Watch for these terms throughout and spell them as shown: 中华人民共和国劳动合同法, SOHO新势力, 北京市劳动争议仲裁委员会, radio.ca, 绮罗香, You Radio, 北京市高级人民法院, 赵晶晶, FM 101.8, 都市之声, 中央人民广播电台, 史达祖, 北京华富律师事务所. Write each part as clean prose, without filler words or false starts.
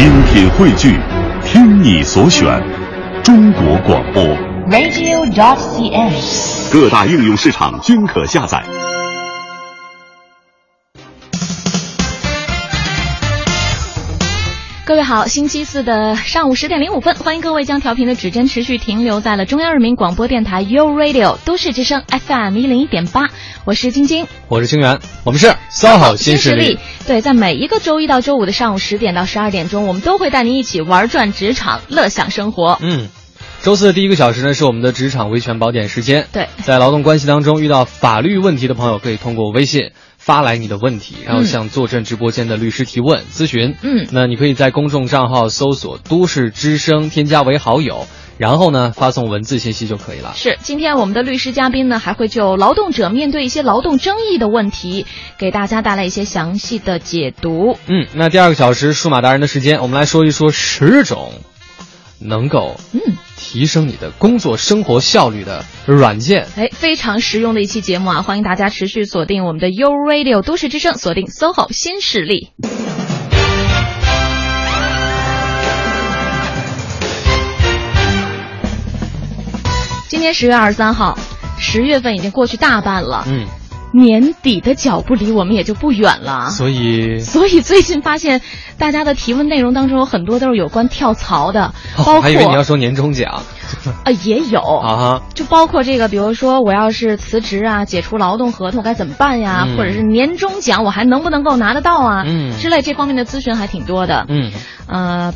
精品汇聚，听你所选，中国广播 radio.ca， 各大应用市场均可下载。各位好，星期四的上午10:05，欢迎各位将调频的指针持续停留在了中央人民广播电台 You Radio 都市之声 FM 101.8，我是晶晶，我是清源，我们是三好新势力。对，在每一个周一到周五的上午10点到12点钟，我们都会带您一起玩转职场，乐享生活。周四的第一个小时呢，是我们的职场维权宝典时间。对，在劳动关系当中遇到法律问题的朋友，可以通过微信发来你的问题，然后向坐镇直播间的律师提问咨询。那你可以在公众账号搜索都市之声，添加为好友，然后呢发送文字信息就可以了。是，今天我们的律师嘉宾呢，还会就劳动者面对一些劳动争议的问题，给大家带来一些详细的解读。那第二个小时数码达人的时间，我们来说一说10种能够提升你的工作生活效率的软件。非常实用的一期节目啊，欢迎大家持续锁定我们的 You Radio 都市之声，锁定 SOHO 新势力。今天10月23号，10月份已经过去大半了。年底的脚步离我们也就不远了，所以最近发现大家的提问内容当中有很多都是有关跳槽的，包括还以为你要说年终奖也有啊，就包括这个，比如说我要是辞职啊，解除劳动合同该怎么办呀，或者是年终奖我还能不能够拿得到啊之类，这方面的咨询还挺多的。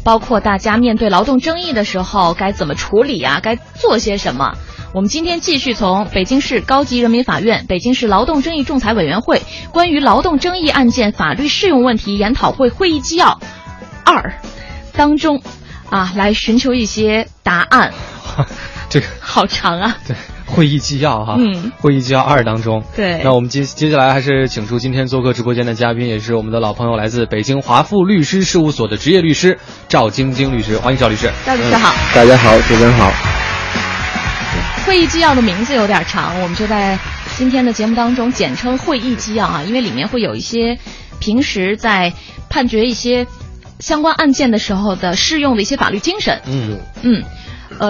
包括大家面对劳动争议的时候该怎么处理啊，该做些什么。我们今天继续从北京市高级人民法院、北京市劳动争议仲裁委员会关于劳动争议案件法律适用问题研讨会会议纪要2当中来寻求一些答案。这个好长啊。对，会议纪要会议纪要2当中。对，那我们接下来还是请出今天做客直播间的嘉宾，也是我们的老朋友，来自北京华富律师事务所的职业律师赵晶晶律师，欢迎赵律师。赵律师好。大家好，主持人好。会议纪要的名字有点长，我们就在今天的节目当中简称会议纪要啊，因为里面会有一些平时在判决一些相关案件的时候的适用的一些法律精神。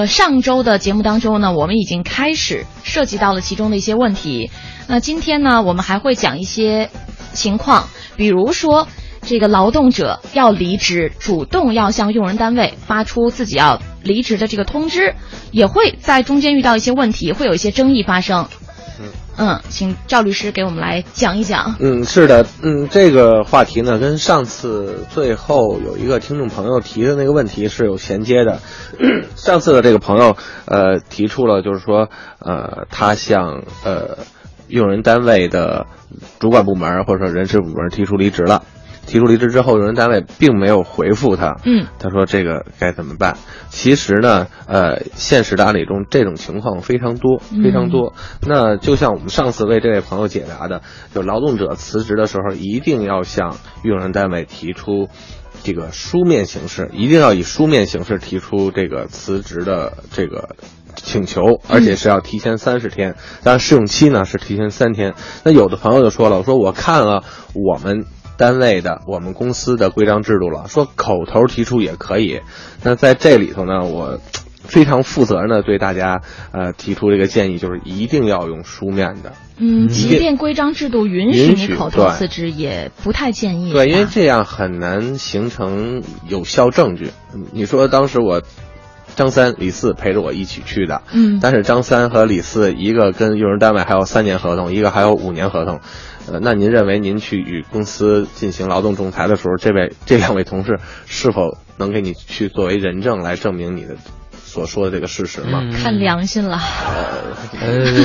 上周的节目当中呢，我们已经开始涉及到了其中的一些问题。那今天呢，我们还会讲一些情况，比如说这个劳动者要离职，主动要向用人单位发出自己要离职的这个通知，也会在中间遇到一些问题，会有一些争议发生。请赵律师给我们来讲一讲。是的，这个话题呢，跟上次最后有一个听众朋友提的那个问题是有衔接的。上次的这个朋友提出了，就是说他向用人单位的主管部门或者说人事部门提出离职了。提出离职之后，用人单位并没有回复他。他说这个该怎么办？其实呢，现实的案例中这种情况非常多，非常多。那就像我们上次为这位朋友解答的，就劳动者辞职的时候，一定要向用人单位提出这个书面形式，一定要以书面形式提出这个辞职的这个请求，而且是要提前30天，当然试用期呢是提前3天。那有的朋友就说了，说我看了我们单位的我们公司的规章制度了，说口头提出也可以。那在这里头呢，我非常负责任的对大家提出这个建议，就是一定要用书面的。即便规章制度允许你口头辞职，也不太建议。对，因为这样很难形成有效证据。你说当时我张三、李四陪着我一起去的，但是张三和李四一个跟用人单位还有3年合同，一个还有5年合同。那您认为您去与公司进行劳动仲裁的时候，这两位同事是否能给你去作为人证来证明你的所说的这个事实吗？看良心了。这个是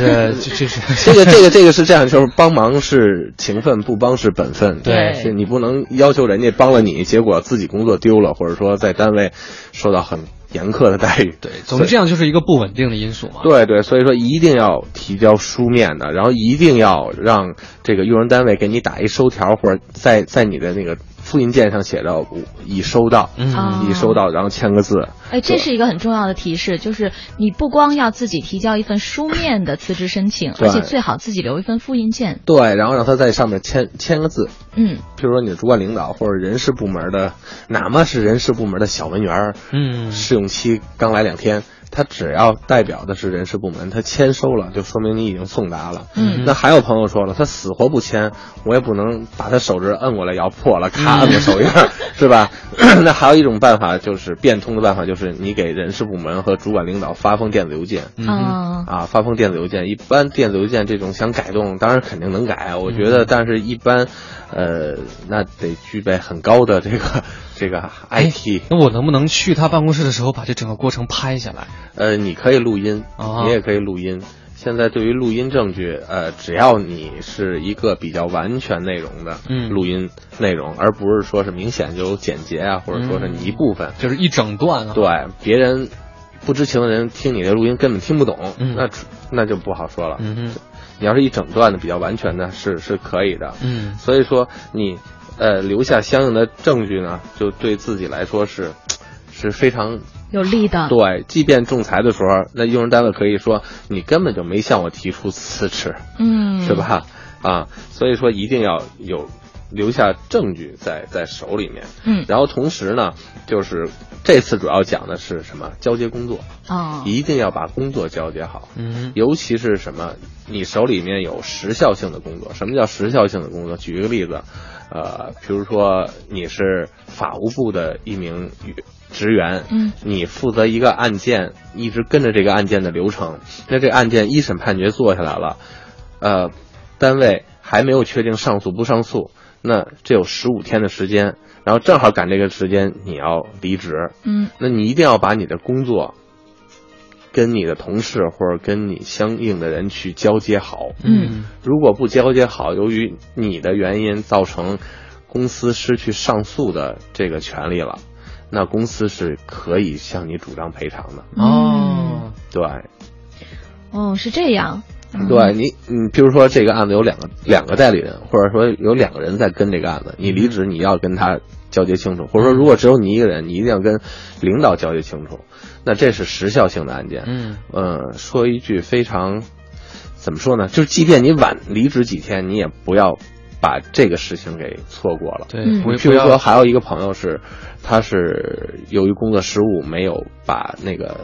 这样，就是帮忙是情分，不帮是本分。对，是你不能要求人家帮了你，结果自己工作丢了，或者说在单位受到很严苛的待遇。对，总之这样就是一个不稳定的因素嘛。对，所以说一定要提交书面的，然后一定要让这个用人单位给你打一收条，或者在你的那个复印件上写着已收到，然后签个字。这是一个很重要的提示，就是你不光要自己提交一份书面的辞职申请，而且最好自己留一份复印件。对，然后让他在上面签个字。嗯，譬如说你的主管领导或者人事部门的，哪怕是人事部门的小文员，嗯，试用期刚来2天，他只要代表的是人事部门，他签收了就说明你已经送达了。嗯，那还有朋友说了，他死活不签，我也不能把他手指摁过来摇破了，咔摁个手印，是吧？那还有一种办法，就是变通的办法，就是你给人事部门和主管领导发封电子邮件。嗯啊，发封电子邮件，一般电子邮件这种想改动，当然肯定能改，我觉得，但是一般，那得具备很高的这个 IT。那我能不能去他办公室的时候把这整个过程拍下来？你可以录音，你也可以录音。现在对于录音证据，只要你是一个比较完全内容的录音内容，而不是说是明显就有简洁啊，或者说是你一部分，就是一整段啊。对，别人不知情的人听你的录音根本听不懂，那就不好说了。嗯，你要是一整段的比较完全的，是可以的。嗯，所以说你留下相应的证据呢，就对自己来说是非常有利的。对，即便仲裁的时候，那用人单位可以说你根本就没向我提出辞职，是吧？啊，所以说一定要有留下证据在手里面。嗯，然后同时呢，就是这次主要讲的是什么？交接工作。哦，一定要把工作交接好。嗯，尤其是什么？你手里面有时效性的工作。什么叫时效性的工作？举一个例子，比如说你是法务部的一名职员，你负责一个案件，一直跟着这个案件的流程。那这案件一审判决做下来了，单位还没有确定上诉不上诉，那这有15天的时间，然后正好赶这个时间你要离职，那你一定要把你的工作跟你的同事或者跟你相应的人去交接好。如果不交接好，由于你的原因造成公司失去上诉的这个权利了，那公司是可以向你主张赔偿的。哦，对，哦，是这样。对，你比如说这个案子有两个代理人，或者说有2个人在跟这个案子，你离职你要跟他交接清楚，或者说如果只有你一个人，你一定要跟领导交接清楚。那这是时效性的案件。说一句非常怎么说呢，就是即便你晚离职几天，你也不要把这个事情给错过了。对，比如说还有一个朋友是，他是由于工作失误没有把那个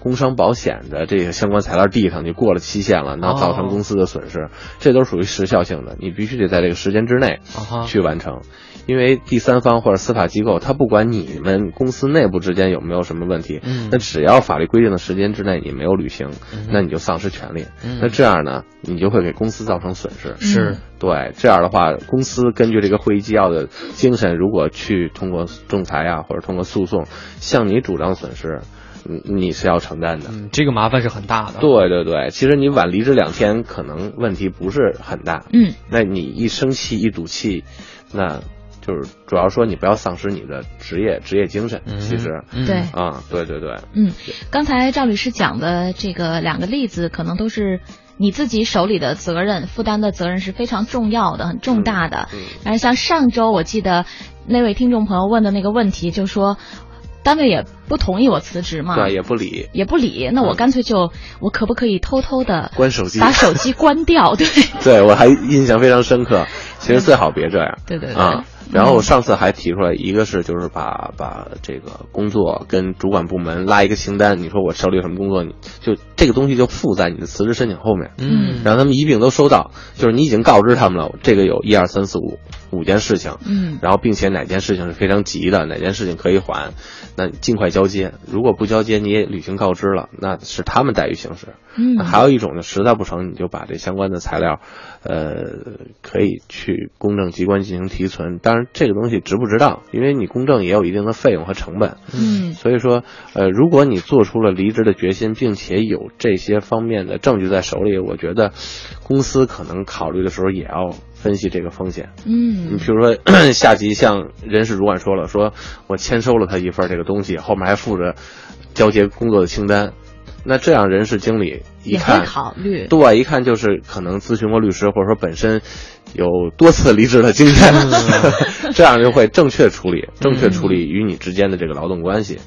工伤保险的这个相关材料递上去，过了期限了，那造成公司的损失，这都属于时效性的，你必须得在这个时间之内去完成。因为第三方或者司法机构，他不管你们公司内部之间有没有什么问题，那只要法律规定的时间之内你没有履行，那你就丧失权利。那这样呢，你就会给公司造成损失。是，对，这样的话，公司根据这个会议纪要的精神，如果去通过仲裁啊，或者通过诉讼向你主张损失，你是要承担的。这个麻烦是很大的。对对对，其实你晚离职2天，可能问题不是很大。那你一生气一赌气，那就是主要说你不要丧失你的职业精神。其实对啊，对对对。刚才赵律师讲的这个2个例子，可能都是你自己手里的责任负担的责任是非常重要的，很重大的。但是像上周我记得那位听众朋友问的那个问题，就说单位也不同意我辞职嘛，对，也不理，那我干脆就，我可不可以偷偷的关手机，把手机关掉？对，对，我还印象非常深刻。其实最好别这样。对对对。然后我上次还提出来，一个是就是把这个工作跟主管部门拉一个清单，你说我手里有什么工作，你就这个东西就附在你的辞职申请后面，让他们一并都收到，就是你已经告知他们了，这个有1、2、3、4、5件事情，然后并且哪件事情是非常急的，哪件事情可以缓，那尽快交接。如果不交接，你也履行告知了，那是他们怠于行事。那还有一种呢，实在不成，你就把这相关的材料，可以去公证机关进行提存。当然，这个东西值不值当，因为你公证也有一定的费用和成本。所以说，如果你做出了离职的决心，并且有这些方面的证据在手里，我觉得公司可能考虑的时候也要分析这个风险。你比如说下级向人事主管说了，说我签收了他一份这个东西，后面还附着交接工作的清单，那这样人事经理一看也会考虑，对，一看就是可能咨询过律师，或者说本身有多次离职的经验，这样就会正确处理与你之间的这个劳动关系。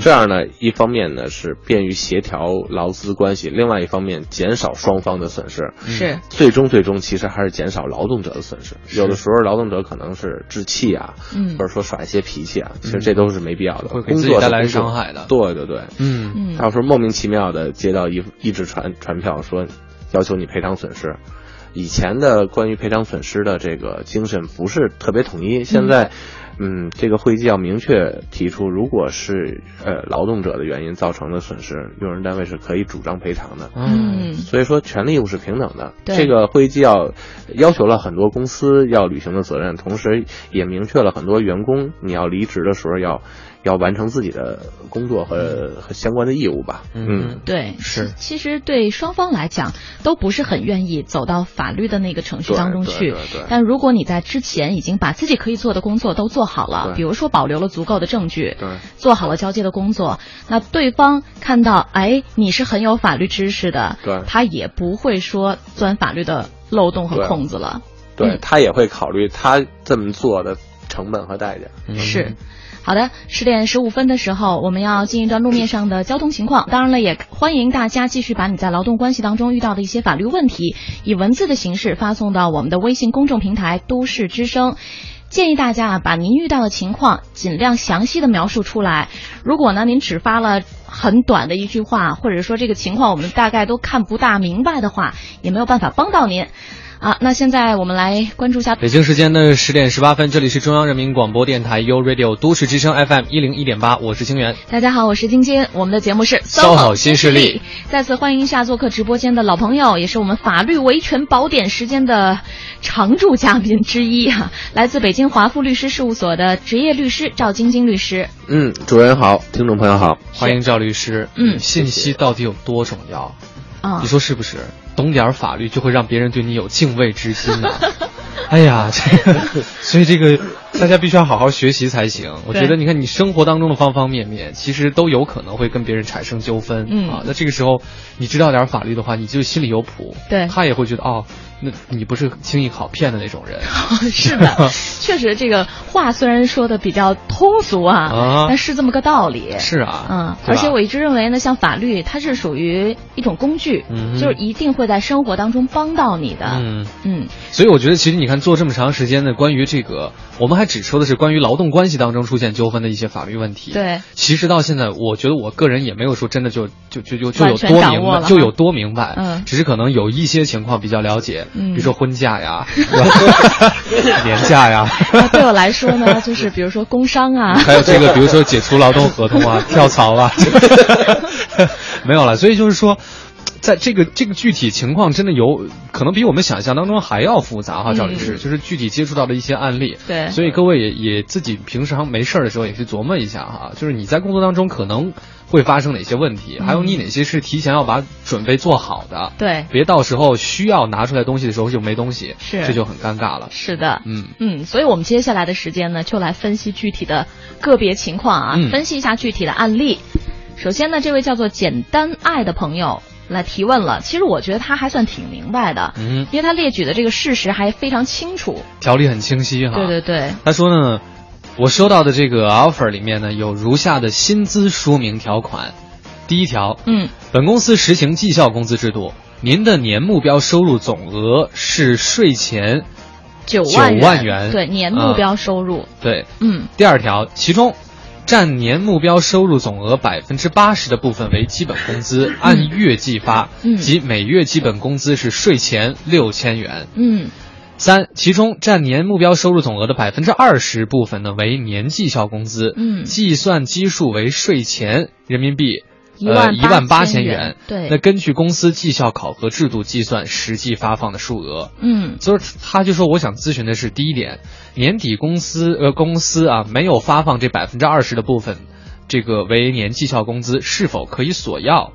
这样呢，一方面呢是便于协调劳资关系，另外一方面减少双方的损失。是，最终其实还是减少劳动者的损失。有的时候劳动者可能是置气啊，或者说耍一些脾气啊，其实这都是没必要的，会给自己带来伤害的。对对对，还有说莫名其妙的接到一纸传票说要求你赔偿损失。以前的关于赔偿损失的这个精神不是特别统一，现在这个会议要明确提出，如果是劳动者的原因造成的损失，用人单位是可以主张赔偿的。所以说权利义务是平等的。这个会议纪要求了很多公司要履行的责任，同时也明确了很多员工你要离职的时候要完成自己的工作和相关的义务吧。对，是。其实对双方来讲都不是很愿意走到法律的那个程序当中去，但如果你在之前已经把自己可以做的工作都做好了，比如说保留了足够的证据，做好了交接的工作，那对方看到你是很有法律知识的，他也不会说钻法律的漏洞和空子了。他也会考虑他这么做的成本和代价。是。好的，10:15的时候，我们要进一段路面上的交通情况。当然了，也欢迎大家继续把你在劳动关系当中遇到的一些法律问题，以文字的形式发送到我们的微信公众平台都市之声。建议大家把您遇到的情况尽量详细的描述出来。如果呢您只发了很短的一句话，或者说这个情况我们大概都看不大明白的话，也没有办法帮到您。那现在我们来关注一下北京时间的10:18，这里是中央人民广播电台 You Radio 都市之声 FM101.8， 我是清源。大家好，我是晶晶，我们的节目是搜好新势力。再次欢迎一下做客直播间的老朋友，也是我们法律维权宝典时间的常驻嘉宾之一来自北京华富律师事务所的职业律师赵晶晶律师。主任好，听众朋友好，欢迎赵律师。信息到底有多重要？你说是不是？懂点法律就会让别人对你有敬畏之心呢。哎呀，所以这个大家必须要好好学习才行。我觉得你看你生活当中的方方面面，其实都有可能会跟别人产生纠纷。那这个时候你知道点法律的话，你就心里有谱。他也会觉得那你不是轻易好骗的那种人。是的，确实这个话虽然说的比较通俗但是这么个道理。是啊，而且我一直认为呢，像法律它是属于一种工具，就是一定会在生活当中帮到你的。所以我觉得其实你看做这么长时间的关于这个，我们还只说的是关于劳动关系当中出现纠纷的一些法律问题。其实到现在我觉得我个人也没有说真的就有多明白，只是可能有一些情况比较了解，比如说婚假呀年假呀对我来说呢就是比如说工伤还有这个比如说解除劳动合同跳槽没有了。所以就是说在这个具体情况真的有可能比我们想象当中还要复杂赵律师，就是具体接触到的一些案例。所以各位也自己平时没事的时候也去琢磨一下就是你在工作当中可能会发生哪些问题，还有你哪些是提前要把准备做好的。别到时候需要拿出来东西的时候就没东西，这就很尴尬了。是的，所以我们接下来的时间呢，就来分析具体的个别情况分析一下具体的案例。首先呢，这位叫做简单爱的朋友来提问了，其实我觉得他还算挺明白的，因为他列举的这个事实还非常清楚，条理很清晰对。他说呢，我收到的这个 offer 里面呢有如下的薪资说明条款。第一条，本公司实行绩效工资制度，您的年目标收入总额是税前9万元。年目标收入。第二条，其中占年目标收入总额80%的部分为基本工资，按月计发，即每月基本工资是税前6000元。三，其中占年目标收入总额的20%部分呢为年绩效工资，计算基数为税前人民币18000元。那根据公司绩效考核制度计算实际发放的数额。所以他就说，我想咨询的是第一点，年底公司没有发放这20%的部分，这个为年绩效工资是否可以索要？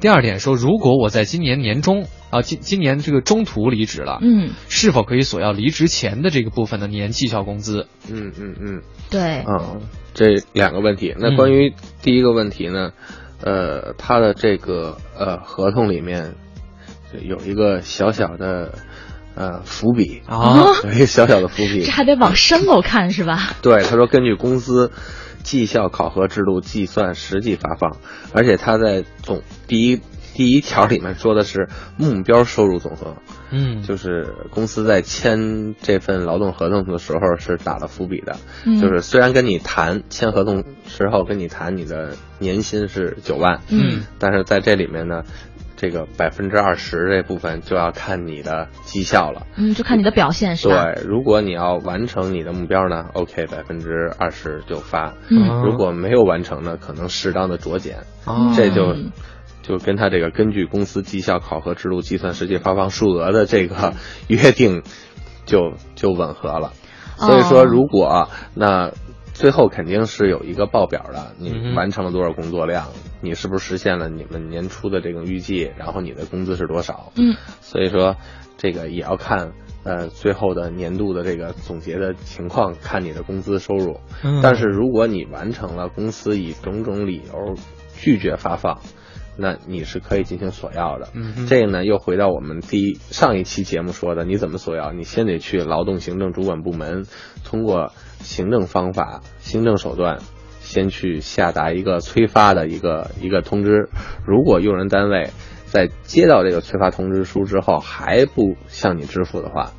第二点说，如果我在今年年中今年这个中途离职了，是否可以索要离职前的这个部分的年绩效工资？这两个问题。那关于第一个问题呢？他的这个合同里面有一个小小的伏笔啊，有一个小小的伏笔。这还得往深了看是吧？对，他说根据公司绩效考核制度计算实际发放，而且他在总第一条里面说的是目标收入总和。嗯，就是公司在签这份劳动合同的时候是打了伏笔的，就是虽然跟你谈签合同时候跟你谈你的年薪是9万，但是在这里面呢，这个20%这部分就要看你的绩效了，就看你的表现是吧？对，如果你要完成你的目标呢 ，OK， 20%就发，如果没有完成呢，可能适当的酌减，这就跟他这个根据公司绩效考核制度计算实际发放数额的这个约定就吻合了。所以说如果那最后肯定是有一个报表的，你完成了多少工作量，你是不是实现了你们年初的这个预计，然后你的工资是多少。所以说这个也要看最后的年度的这个总结的情况，看你的工资收入。但是如果你完成了，公司以种种理由拒绝发放，那你是可以进行索要的。这个呢又回到我们上一期节目说的，你怎么索要，你先得去劳动行政主管部门，通过行政方法行政手段先去下达一个催发的一个通知。如果用人单位在接到这个催发通知书之后还不向你支付的话，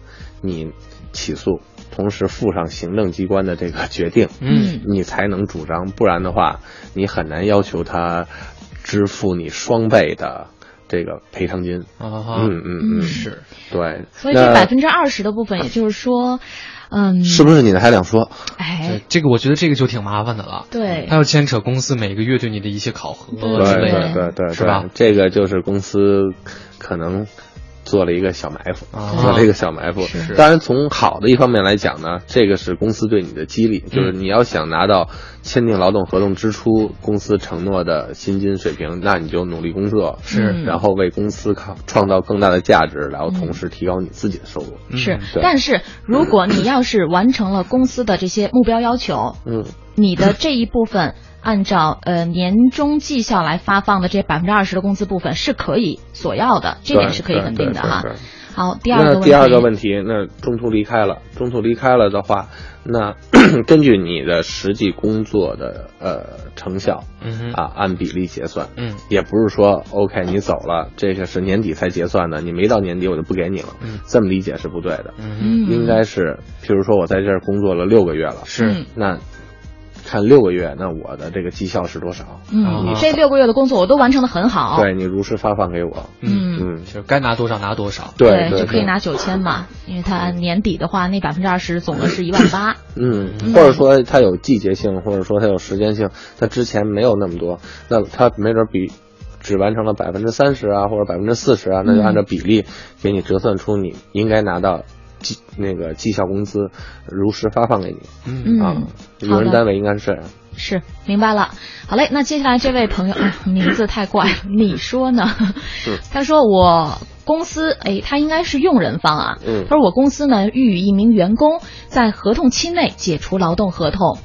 你起诉，同时附上行政机关的这个决定，你才能主张，不然的话你很难要求他支付你2倍的这个赔偿金。是，对。所以这20%的部分，也就是说，是不是你的还两说？哎，这个我觉得这个就挺麻烦的了。对，它要牵扯公司每个月对你的一些考核之类的，对，是吧？这个就是公司可能做了一个小埋伏，当然，从好的一方面来讲呢，这个是公司对你的激励，就是你要想拿到签订劳动合同之初公司承诺的薪金水平，那你就努力工作，然后为公司创造更大的价值，然后同时提高你自己的收入。但是如果你要是完成了公司的这些目标要求，你的这一部分按照年终绩效来发放的这20%的工资部分是可以索要的，这点是可以肯定的哈。好，第二个问题，那中途离开了的话，那根据你的实际工作的成效，按比例结算，也不是说 OK 你走了，这个是年底才结算的，你没到年底我就不给你了，这么理解是不对的，应该是，譬如说我在这儿工作了6个月了，那看6个月，那我的这个绩效是多少？这6个月的工作我都完成得很好。对，你如实发放给我。就该拿多少拿多少。对，就可以拿9000嘛，因为他年底的话，那20%总额是18000。或者说它有季节性，或者说它有时间性，它之前没有那么多，那它没准只完成了30%啊，或者40%啊，那就按照比例给你折算出你应该拿到。绩效工资如实发放给你。用人单位应该是这样。是，明白了。好嘞，那接下来这位朋友名字太怪了，你说呢？他说我公司，他应该是用人方啊。他说我公司呢欲与一名员工在合同期内解除劳动合同。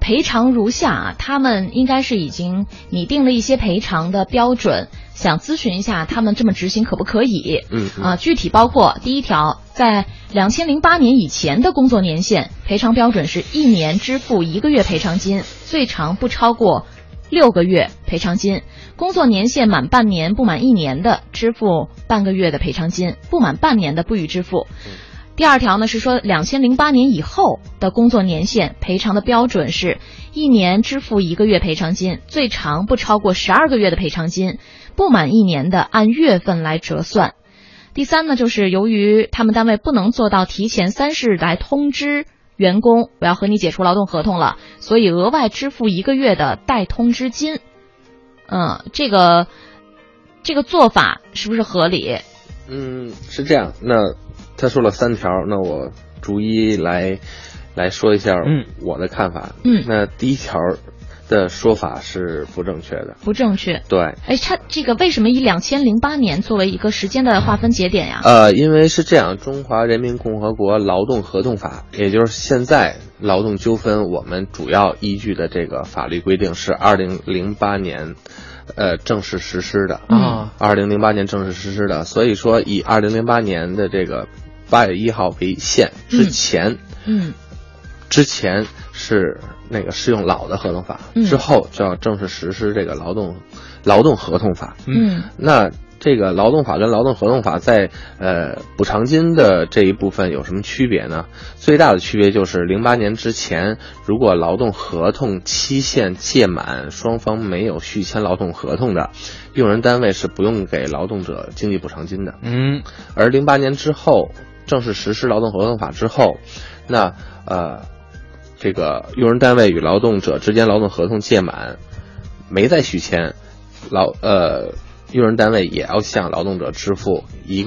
赔偿如下啊，他们应该是已经拟定了一些赔偿的标准，想咨询一下他们这么执行可不可以？具体包括第一条，在2008年以前的工作年限，赔偿标准是1年支付1个月赔偿金，最长不超过6个月赔偿金；工作年限满半年不满1年的，支付半个月的赔偿金；不满半年的不予支付。第二条呢是说2008年以后的工作年限，赔偿的标准是1年支付1个月赔偿金，最长不超过12个月的赔偿金，不满1年的按月份来折算。第三呢就是由于他们单位不能做到提前30日来通知员工我要和你解除劳动合同了，所以额外支付1个月的代通知金。这个做法是不是合理？是这样。那他说了3条，那我逐一来说一下我的看法。那第一条的说法是不正确。对，他这个为什么以2008年作为一个时间的划分节点呀？因为是这样，《中华人民共和国劳动合同法》，也就是现在劳动纠纷我们主要依据的这个法律规定是2008年。正式实施的啊，2008年正式实施的，所以说以2008年的这个8月1号为限，之前是那个适用老的合同法，之后就要正式实施这个劳动合同法。那这个劳动法跟劳动合同法在补偿金的这一部分有什么区别呢？最大的区别就是08年之前，如果劳动合同期限届满，双方没有续签劳动合同的，用人单位是不用给劳动者经济补偿金的。而08年之后正式实施劳动合同法之后，那这个用人单位与劳动者之间劳动合同届满没再续签，用人单位也要向劳动者支付一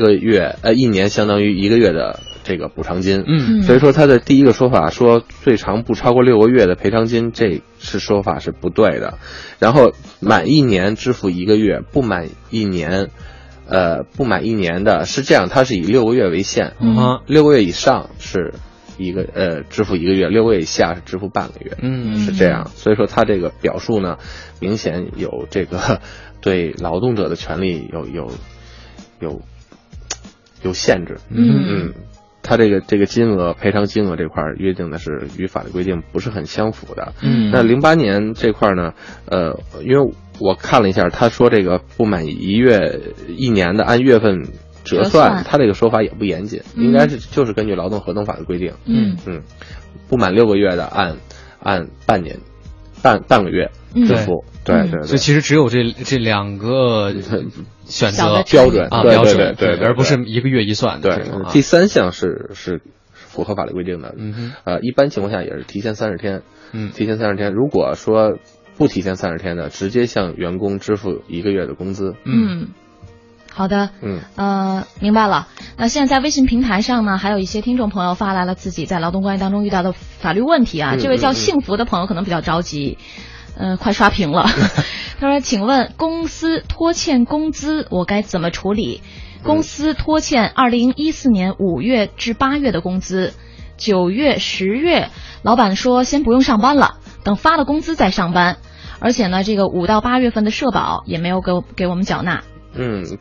年相当于1个月的这个补偿金。所以说他的第一个说法说最长不超过6个月的赔偿金，这是说法是不对的。然后满1年支付1个月，不满一年的是这样，它是以6个月为限，6个月以上是支付1个月，6个月以下是支付半个月，是这样。所以说他这个表述呢，明显有这个对劳动者的权利有限制。他这个金额赔偿金额这块约定的是与法律规定不是很相符的。那08年这块呢，因为我看了一下，他说这个不满一年的按月份折算，他这个说法也不严谨，应该是就是根据劳动合同法的规定。不满6个月的按半个月支付。对，所以其实只有这2个选择标准，对，而不是1个月一算的。对，第3项是符合法律规定的。一般情况下也是提前30天。如果说不提前30天的，直接向员工支付1个月的工资。好的，明白了。那现在在微信平台上呢，还有一些听众朋友发来了自己在劳动关系当中遇到的法律问题啊。这位叫幸福的朋友可能比较着急，快刷屏了。他说：“请问公司拖欠工资，我该怎么处理？公司拖欠2014年5月至8月的工资，9月、10月，老板说先不用上班了，等发了工资再上班。而且呢，这个5到8月份的社保也没有给我们缴纳。”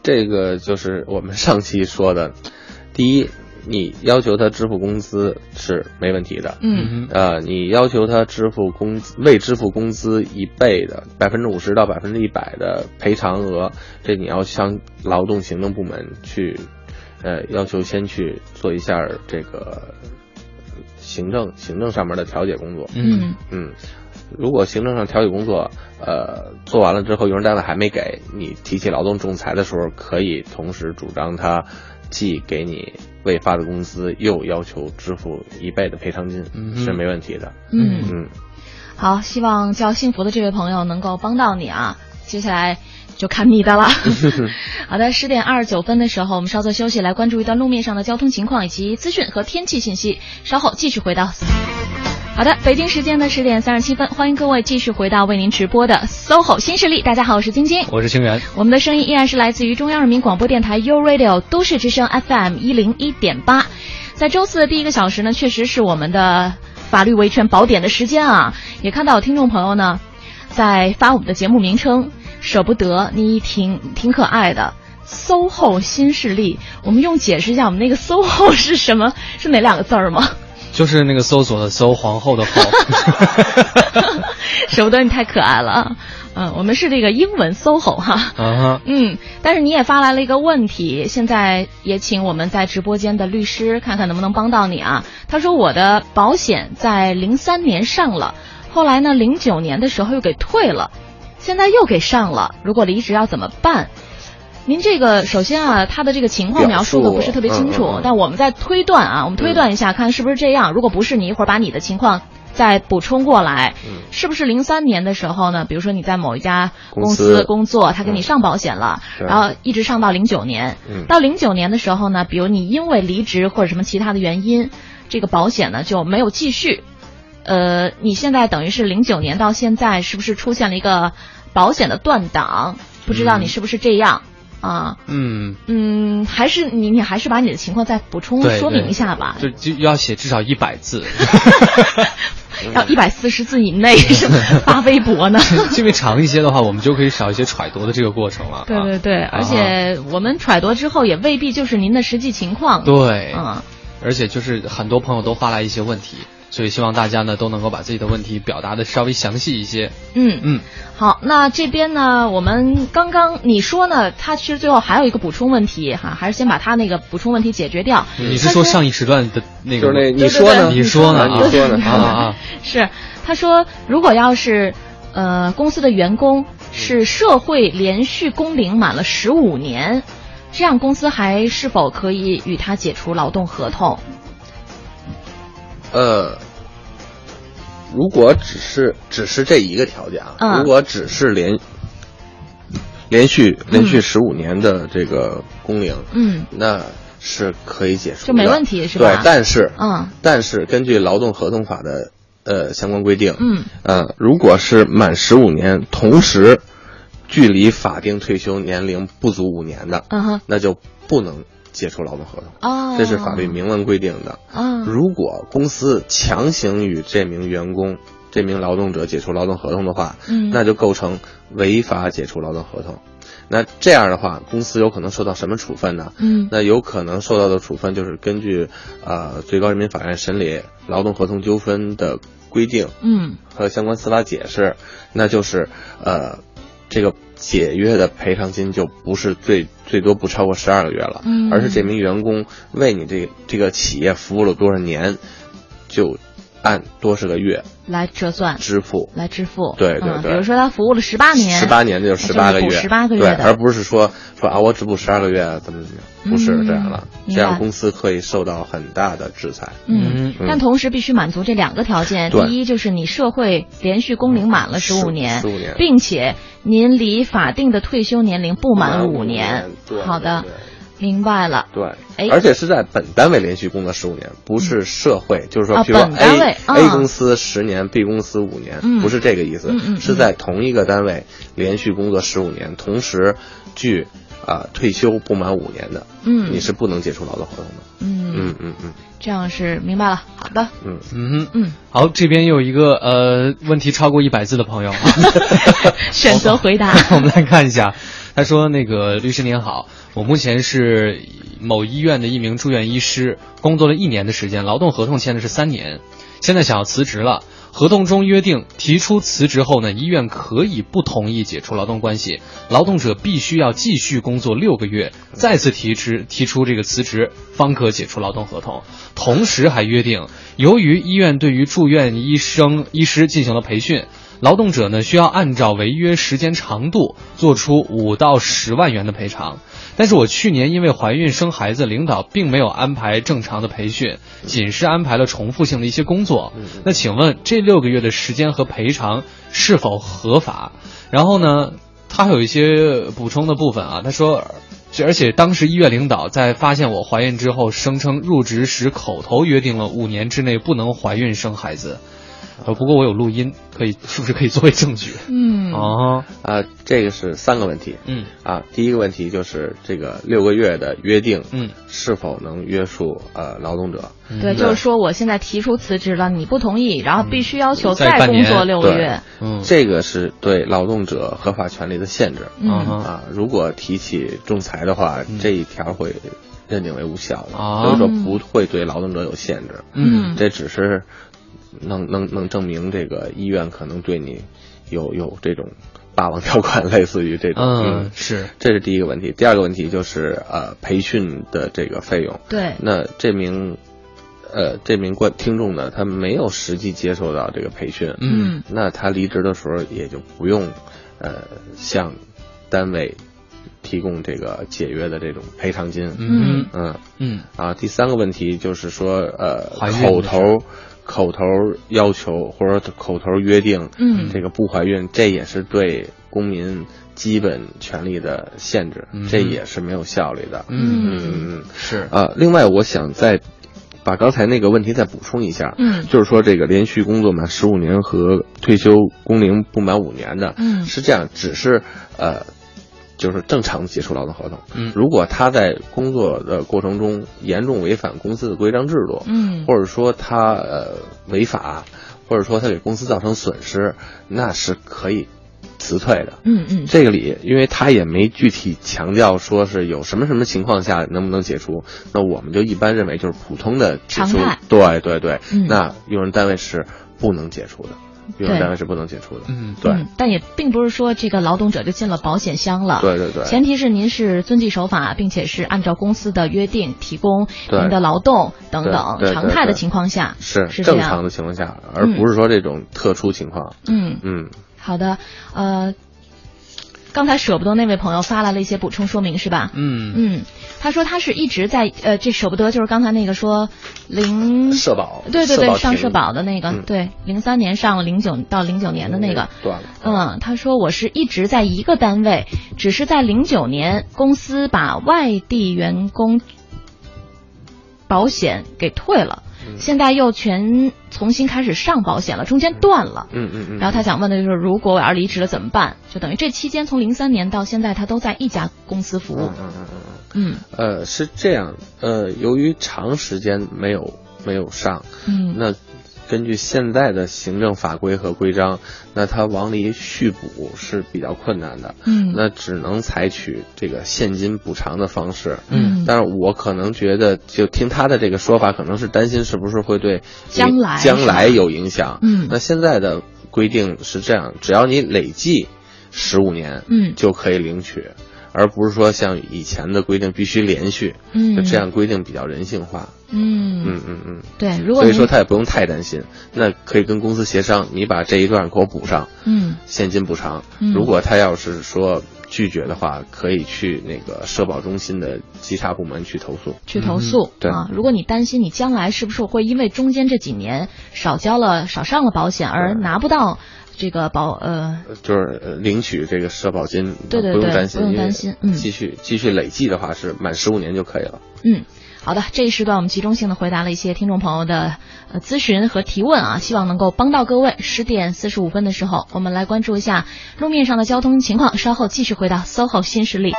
这个就是我们上期说的，第一，你要求他支付工资是没问题的。你要求他支付工资，未支付工资一倍的50%到100%的赔偿额，这你要向劳动行政部门去，要求先去做一下这个行政上面的调解工作。如果行政上调解工作，做完了之后，用人单位还没给你，提起劳动仲裁的时候，可以同时主张他既给你未发的工资，又要求支付1倍的赔偿金，是没问题的。好，希望叫幸福的这位朋友能够帮到你啊！接下来就看你的了。好的，10:29的时候，我们稍作休息，来关注一段路面上的交通情况以及资讯和天气信息。稍后继续回到。好的，北京时间的10:37，欢迎各位继续回到为您直播的 SOHO 新势力。大家好，我是晶晶，我是清源。我们的声音依然是来自于中央人民广播电台 You Radio 都市之声 FM 101.8。在周四的第一个小时呢，确实是我们的法律维权宝典的时间啊，也看到有听众朋友呢在发我们的节目名称，舍不得你挺可爱的。SOHO 新势力，我们用解释一下我们那个 SOHO 是什么？是哪2个字儿吗？就是那个搜索的搜，皇后的后。舍不得你太可爱了啊！我们是这个英文 SOHO 哈。但是你也发来了一个问题，现在也请我们在直播间的律师看看能不能帮到你啊。他说我的保险在03年上了，后来呢09年的时候又给退了，现在又给上了，如果离职要怎么办？您这个首先啊，他的这个情况描述的不是特别清楚，但我们在推断啊，我们推断一下，看是不是这样。如果不是，你一会儿把你的情况再补充过来，是不是03年的时候呢？比如说你在某一家公司工作，他给你上保险了，然后一直上到09年，到09年的时候呢，比如你因为离职或者什么其他的原因，这个保险呢就没有继续。你现在等于是09年到现在，是不是出现了一个保险的断档？不知道你是不是这样？还是你还是把你的情况再补充说明一下吧。就要写至少100字。要140字以内是发微博呢。这边长一些的话，我们就可以少一些揣度的这个过程了。对对对，而且我们揣度之后也未必就是您的实际情况。对，而且就是很多朋友都发来一些问题。所以希望大家呢都能够把自己的问题表达的稍微详细一些。好，那这边呢，我们刚刚你说呢，他其实最后还有一个补充问题哈，还是先把他那个补充问题解决掉。你是说上一时段的那个？就是那你说呢？你说呢？你说呢？啊！是，他说如果要是公司的员工是社会连续工龄满了15年，这样公司还是否可以与他解除劳动合同？如果只是这一个条件啊，如果只是连续15年的这个工龄，那是可以解除的，就没问题是吧？对，但是根据劳动合同法的相关规定，如果是满15年，同时距离法定退休年龄不足5年的，那就不能解除劳动合同，这是法律明文规定的。如果公司强行与这名劳动者解除劳动合同的话，那就构成违法解除劳动合同。那这样的话，公司有可能受到什么处分呢？那有可能受到的处分就是根据最高人民法院审理劳动合同纠纷的规定，和相关司法解释，那就是这个解约的赔偿金就不是最多不超过12个月了，而是这名员工为你这个企业服务了多少年，就按多少个月来折算支付。对对对，比如说他服务了18年，18年就是18个月，18个月，对，而不是说我只补12个月怎么样，不是这样了，这样公司可以受到很大的制裁。但同时必须满足这两个条件，第一就是你社会连续工龄满了15年，并且您离法定的退休年龄不满5年。好的，明白了。对，而且是在本单位连续工作15年，不是社会，就是说，比如 A 公司10年，B 公司5年，不是这个意思，是在同一个单位连续工作15年，同时距退休不满5年的，你是不能解除劳动合同的。这样是明白了。好的。好，这边有一个问题超过100字的朋友选择回答。我们来看一下。他说：“那个律师您好，我目前是某医院的一名住院医师，工作了1年的时间，劳动合同签的是3年，现在想要辞职了。合同中约定，提出辞职后呢，医院可以不同意解除劳动关系，劳动者必须要继续工作6个月，再次提出这个辞职，方可解除劳动合同。同时还约定，由于医院对于住院医师进行了培训。”劳动者呢需要按照违约时间长度做出5到10万元的赔偿，但是我去年因为怀孕生孩子，领导并没有安排正常的培训，仅是安排了重复性的一些工作。那请问这6个月的时间和赔偿是否合法？然后呢，他有一些补充的部分啊，他说，而且当时医院领导在发现我怀孕之后，声称入职时口头约定了5年之内不能怀孕生孩子。不过我有录音，是不是可以作为证据？这个是3个问题。第一个问题就是这个6个月的约定，是否能约束劳动者？对，就是说我现在提出辞职了，你不同意，然后必须要求再工作6个月。这个是对劳动者合法权利的限制。如果提起仲裁的话，这一条会认定为无效的，所以说不会对劳动者有限制。这只是。能证明这个医院可能对你有这种霸王条款，类似于这种。是，这是第一个问题。第二个问题就是培训的这个费用。对，那这名听众呢，他没有实际接受到这个培训。那他离职的时候也就不用向单位提供这个解约的这种赔偿金。第三个问题就是说口头要求或者口头约定，这个不怀孕，这也是对公民基本权利的限制，这也是没有效力的。是。另外我想再把刚才那个问题再补充一下，就是说这个连续工作满15年和退休工龄不满5年的，是这样，只是就是正常解除劳动合同。如果他在工作的过程中严重违反公司的规章制度，或者说他违法，或者说他给公司造成损失，那是可以辞退的。这个里因为他也没具体强调说是有什么什么情况下能不能解除，那我们就一般认为就是普通的解除，对、那用人单位是不能解除的。用人单位是不能解除的，但也并不是说这个劳动者就进了保险箱了，对，前提是您是遵纪守法，并且是按照公司的约定提供您的劳动等等，常态的情况下是正常的情况下，而不是说这种特殊情况。好的，刚才舍不得那位朋友发来了一些补充说明是吧？他说他是一直在这舍不得就是刚才那个说零社保，对，上社保的那个，对，03年上了，09到09年的那个断了。他说我是一直在一个单位，只是在09年公司把外地员工保险给退了。现在又全重新开始上保险了，中间断了。然后他想问的就是，如果我要离职了怎么办？就等于这期间从03年到现在，他都在一家公司服务。是这样。由于长时间没有上，那根据现在的行政法规和规章，那他往里续补是比较困难的。那只能采取这个现金补偿的方式。但是我可能觉得，就听他的这个说法，可能是担心是不是会对将来有影响。那现在的规定是这样，只要你累计15年，就可以领取。而不是说像以前的规定必须连续，就这样规定比较人性化。对，如果所以说他也不用太担心，那可以跟公司协商，你把这一段给我补上，现金补偿。如果他要是说拒绝的话，可以去那个社保中心的稽查部门去投诉。如果你担心你将来是不是会因为中间这几年少上了保险而拿不到这个就是领取这个社保金，不用担心，继续累计的话是满15年就可以了。好的，这一时段我们集中性的回答了一些听众朋友的咨询和提问啊，希望能够帮到各位。10:45的时候，我们来关注一下路面上的交通情况，稍后继续回到 SOHO 新势力。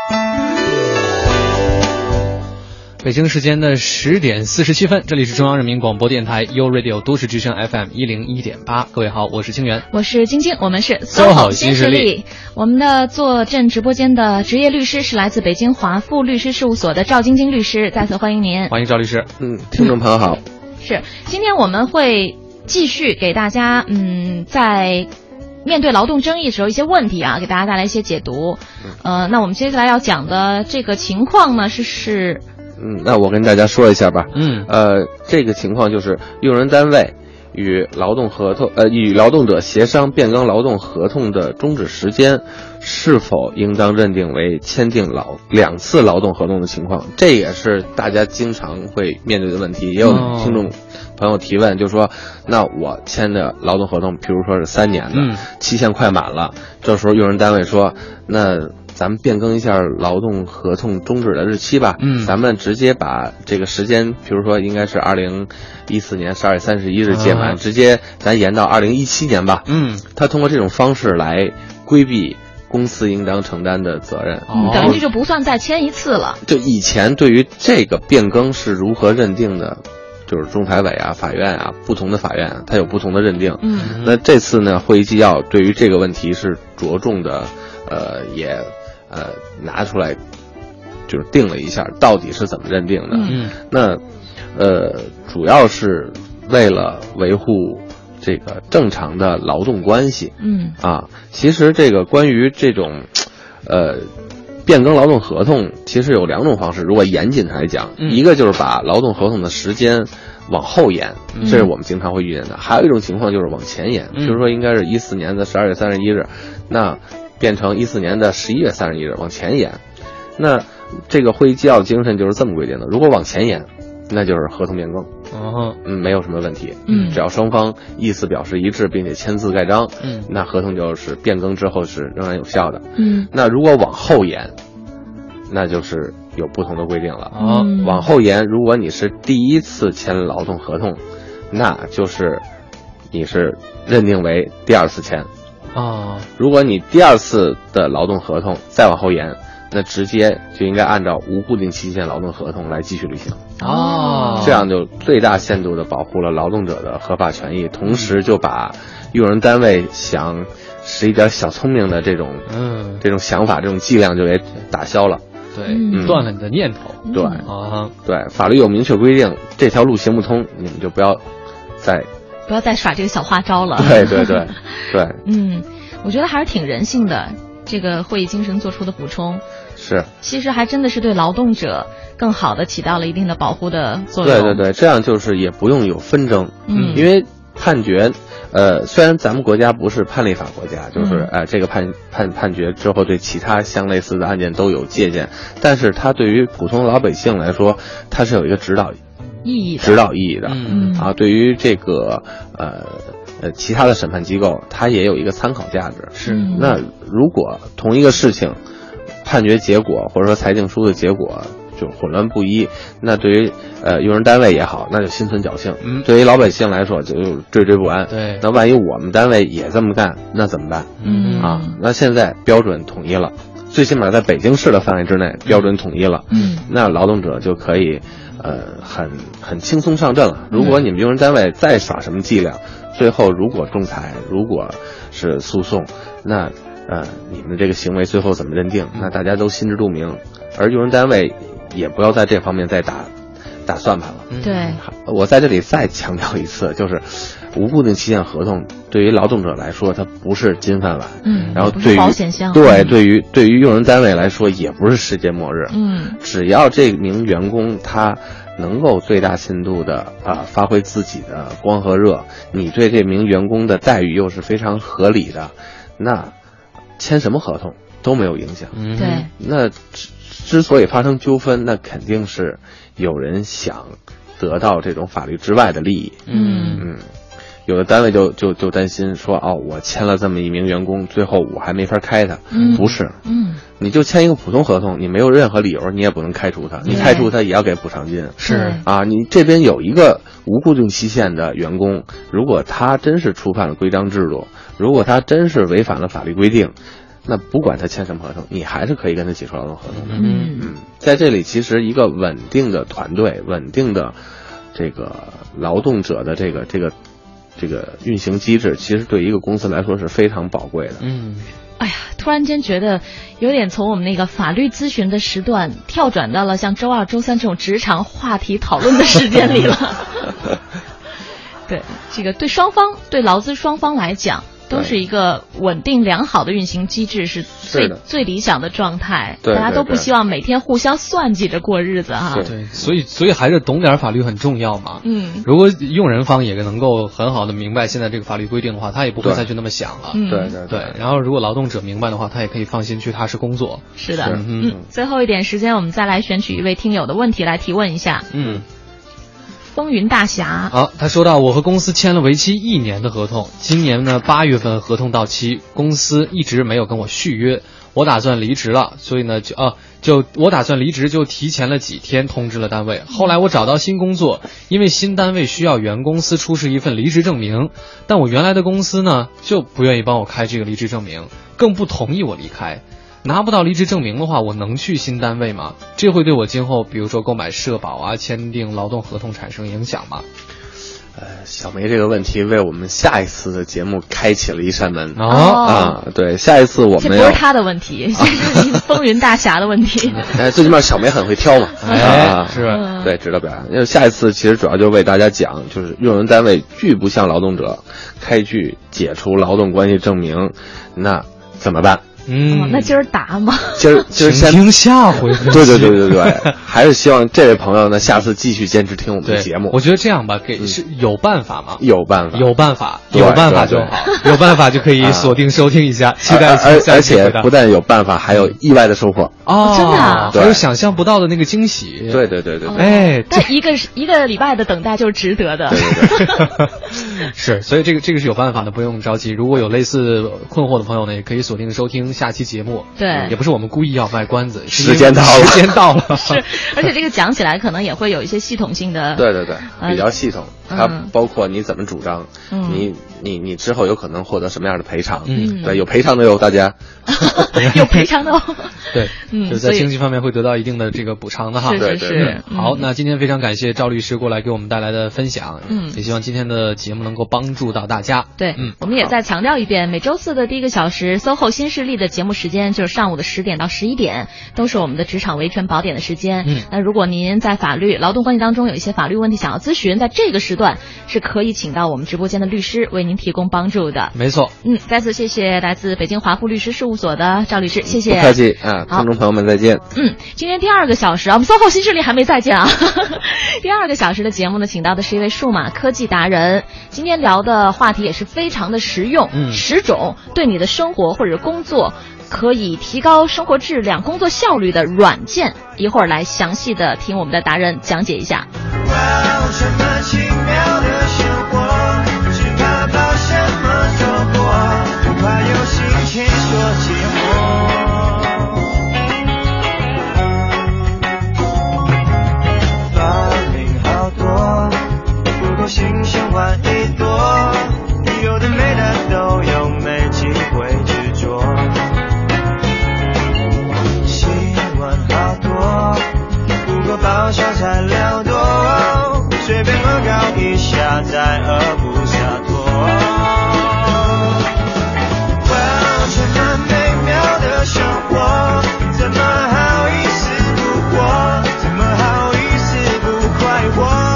北京时间的10:47，这里是中央人民广播电台 You Radio 都市之声 FM 101.8，各位好，我是清源，我是晶晶，我们是 SOHO 新势力。我们的坐镇直播间的职业律师是来自北京华富律师事务所的赵晶晶律师，再次欢迎您。欢迎赵律师。听众朋友好。是，今天我们会继续给大家在面对劳动争议的时候一些问题啊，给大家带来一些解读。那我们接下来要讲的这个情况呢是那我跟大家说一下吧。这个情况就是用人单位与劳动者协商变更劳动合同的终止时间，是否应当认定为签订2次劳动合同的情况？这也是大家经常会面对的问题。也有听众朋友提问，就说：那我签的劳动合同，比如说是3年的，期限快满了，这时候用人单位说，那咱们变更一下劳动合同终止的日期吧。咱们直接把这个时间，比如说应该是2014年12月31日届满，直接咱延到2017年吧。他通过这种方式来规避公司应当承担的责任，等于这就不算再签一次了。就以前对于这个变更是如何认定的，就是仲裁委啊、法院啊，不同的法院它有不同的认定。那这次呢，会议纪要对于这个问题是着重的，拿出来就是定了一下到底是怎么认定的。那主要是为了维护这个正常的劳动关系。其实这个关于这种变更劳动合同，其实有2种方式，如果严谨来讲，一个就是把劳动合同的时间往后延，这是我们经常会遇见的。还有一种情况就是往前延，比如说应该是14年的12月31日，那变成14年的11月31日，往前延。那这个会议纪要精神就是这么规定的，如果往前延，那就是合同变更。没有什么问题。只要双方意思表示一致，并且签字盖章，那合同就是变更之后是仍然有效的。那如果往后延，那就是有不同的规定了。往后延，如果你是第一次签劳动合同，那就是你是认定为第2次签。如果你第2次的劳动合同再往后延，那直接就应该按照无固定期限劳动合同来继续履行。哦，这样就最大限度地保护了劳动者的合法权益，同时就把用人单位想使一点小聪明的这种想法、这种伎俩就给打消了。对，断了你的念头。对啊，对，法律有明确规定，这条路行不通，你们就不要再耍这个小花招了。对对对对，我觉得还是挺人性的。这个会议精神做出的补充是，其实还真的是对劳动者更好的起到了一定的保护的作用。对对对，这样就是也不用有纷争，因为判决，虽然咱们国家不是判例法国家，就是这个判决之后对其他相类似的案件都有借鉴，但是它对于普通老百姓来说，它是有一个指导意义的。对于这个其他的审判机构，它也有一个参考价值。是，那如果同一个事情，判决结果或者说裁定书的结果就混乱不一，那对于用人单位也好，那就心存侥幸；对于老百姓来说，就惴惴不安。对，那万一我们单位也这么干，那怎么办？那现在标准统一了，最起码在北京市的范围之内，标准统一了。那劳动者就可以很轻松上阵了。如果你们用人单位再耍什么伎俩，最后如果仲裁，如果是诉讼，那你们这个行为最后怎么认定，那大家都心知肚明。而用人单位也不要在这方面再打算盘了。对，我在这里再强调一次，就是无固定期限合同对于劳动者来说，它不是金饭碗，然后对于保险箱，对于用人单位来说也不是世界末日。只要这名员工他能够最大限度的发挥自己的光和热，你对这名员工的待遇又是非常合理的，那签什么合同都没有影响。对，那之所以发生纠纷，那肯定是有人想得到这种法律之外的利益。有的单位就担心说，我签了这么一名员工，最后我还没法开他。不是，你就签一个普通合同，你没有任何理由，你也不能开除他。你开除他也要给补偿金。是啊，你这边有一个无固定期限的员工，如果他真是触犯了规章制度，如果他真是违反了法律规定，那不管他签什么合同，你还是可以跟他解除劳动合同的。在这里其实一个稳定的团队，稳定的这个劳动者的这个运行机制，其实对一个公司来说是非常宝贵的。哎呀，突然间觉得有点从我们那个法律咨询的时段跳转到了像周二、周三这种职场话题讨论的时间里了。对，这个对双方，对劳资双方来讲，都是一个稳定良好的运行机制，是最理想的状态。对，大家都不希望每天互相算计着过日子哈。对，所以还是懂点法律很重要嘛。如果用人方也能够很好的明白现在这个法律规定的话，他也不会再去那么想了。对对对。然后如果劳动者明白的话，他也可以放心去踏实工作。是的。最后一点时间，我们再来选取一位听友的问题来提问一下。风云大侠，他说到，我和公司签了为期1年的合同，今年呢8月份合同到期，公司一直没有跟我续约，我打算离职了，所以呢就提前了几天通知了单位。后来我找到新工作，因为新单位需要原公司出示一份离职证明，但我原来的公司呢就不愿意帮我开这个离职证明，更不同意我离开。拿不到离职证明的话，我能去新单位吗？这会对我今后比如说购买社保啊、签订劳动合同产生影响吗？小梅这个问题为我们下一次的节目开启了一扇门。对，下一次我们这不是他的问题，这是你风云大侠的问题。最起码小梅很会挑嘛。是，对，知道表扬。因为下一次其实主要就为大家讲，就是用人单位拒不向劳动者开具解除劳动关系证明，那怎么办？那今儿答吗？今儿先听下回。对，还是希望这位朋友呢，下次继续坚持听我们的节目。我觉得这样吧，是有办法吗？有办法就好，有办法就可以锁定收听一下，期待一下。而且不但有办法，还有意外的收获。真的，还有想象不到的那个惊喜。对。但一个礼拜的等待就是值得的。对。是，所以这个是有办法的，不用着急。如果有类似困惑的朋友呢，也可以锁定收听下期节目。对，也不是我们故意要卖关子，时间到了。是，而且这个讲起来可能也会有一些系统性的。对，比较系统。它包括你怎么主张，你你之后有可能获得什么样的赔偿？嗯，对，有赔偿的哟，大家有赔偿的哦。对，就是在经济方面会得到一定的这个补偿的哈。对对对。好，那今天非常感谢赵律师过来给我们带来的分享，嗯，也希望今天的节目能够帮助到大家。对，嗯，我们也再强调一遍，每周四的第一个小时，SOHO新势力的节目时间就是上午的10点到11点，都是我们的职场维权宝典的时间。嗯，那如果您在法律、劳动关系当中有一些法律问题想要咨询，在这个时段是可以请到我们直播间的律师为您提供帮助的。没错，嗯，再次谢谢来自北京华富律师事务所的赵律师，谢谢。不客气啊，听众朋友们再见。嗯，今天第二个小时啊，我们SOHO新势力还没再见啊。第二个小时的节目呢，请到的是一位数码科技达人，今天聊的话题也是非常的实用，嗯，10种对你的生活或者工作可以提高生活质量、工作效率的软件，一会儿来详细的听我们的达人讲解一下。新鲜玩一朵，有的没的都有，没机会执着。洗碗好多，不过爆笑材料多，随便恶搞一下，再恶不洒脱。哇，这么美妙的生活，怎么好意思不活？怎么好意思不快活？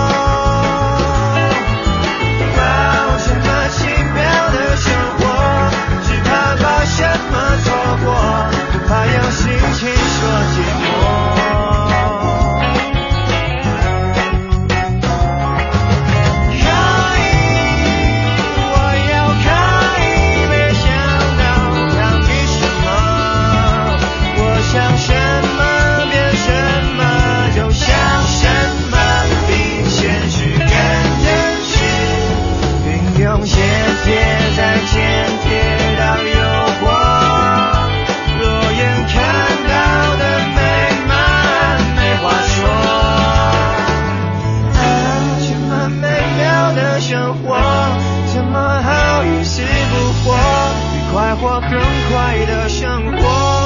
快活，更快的生活。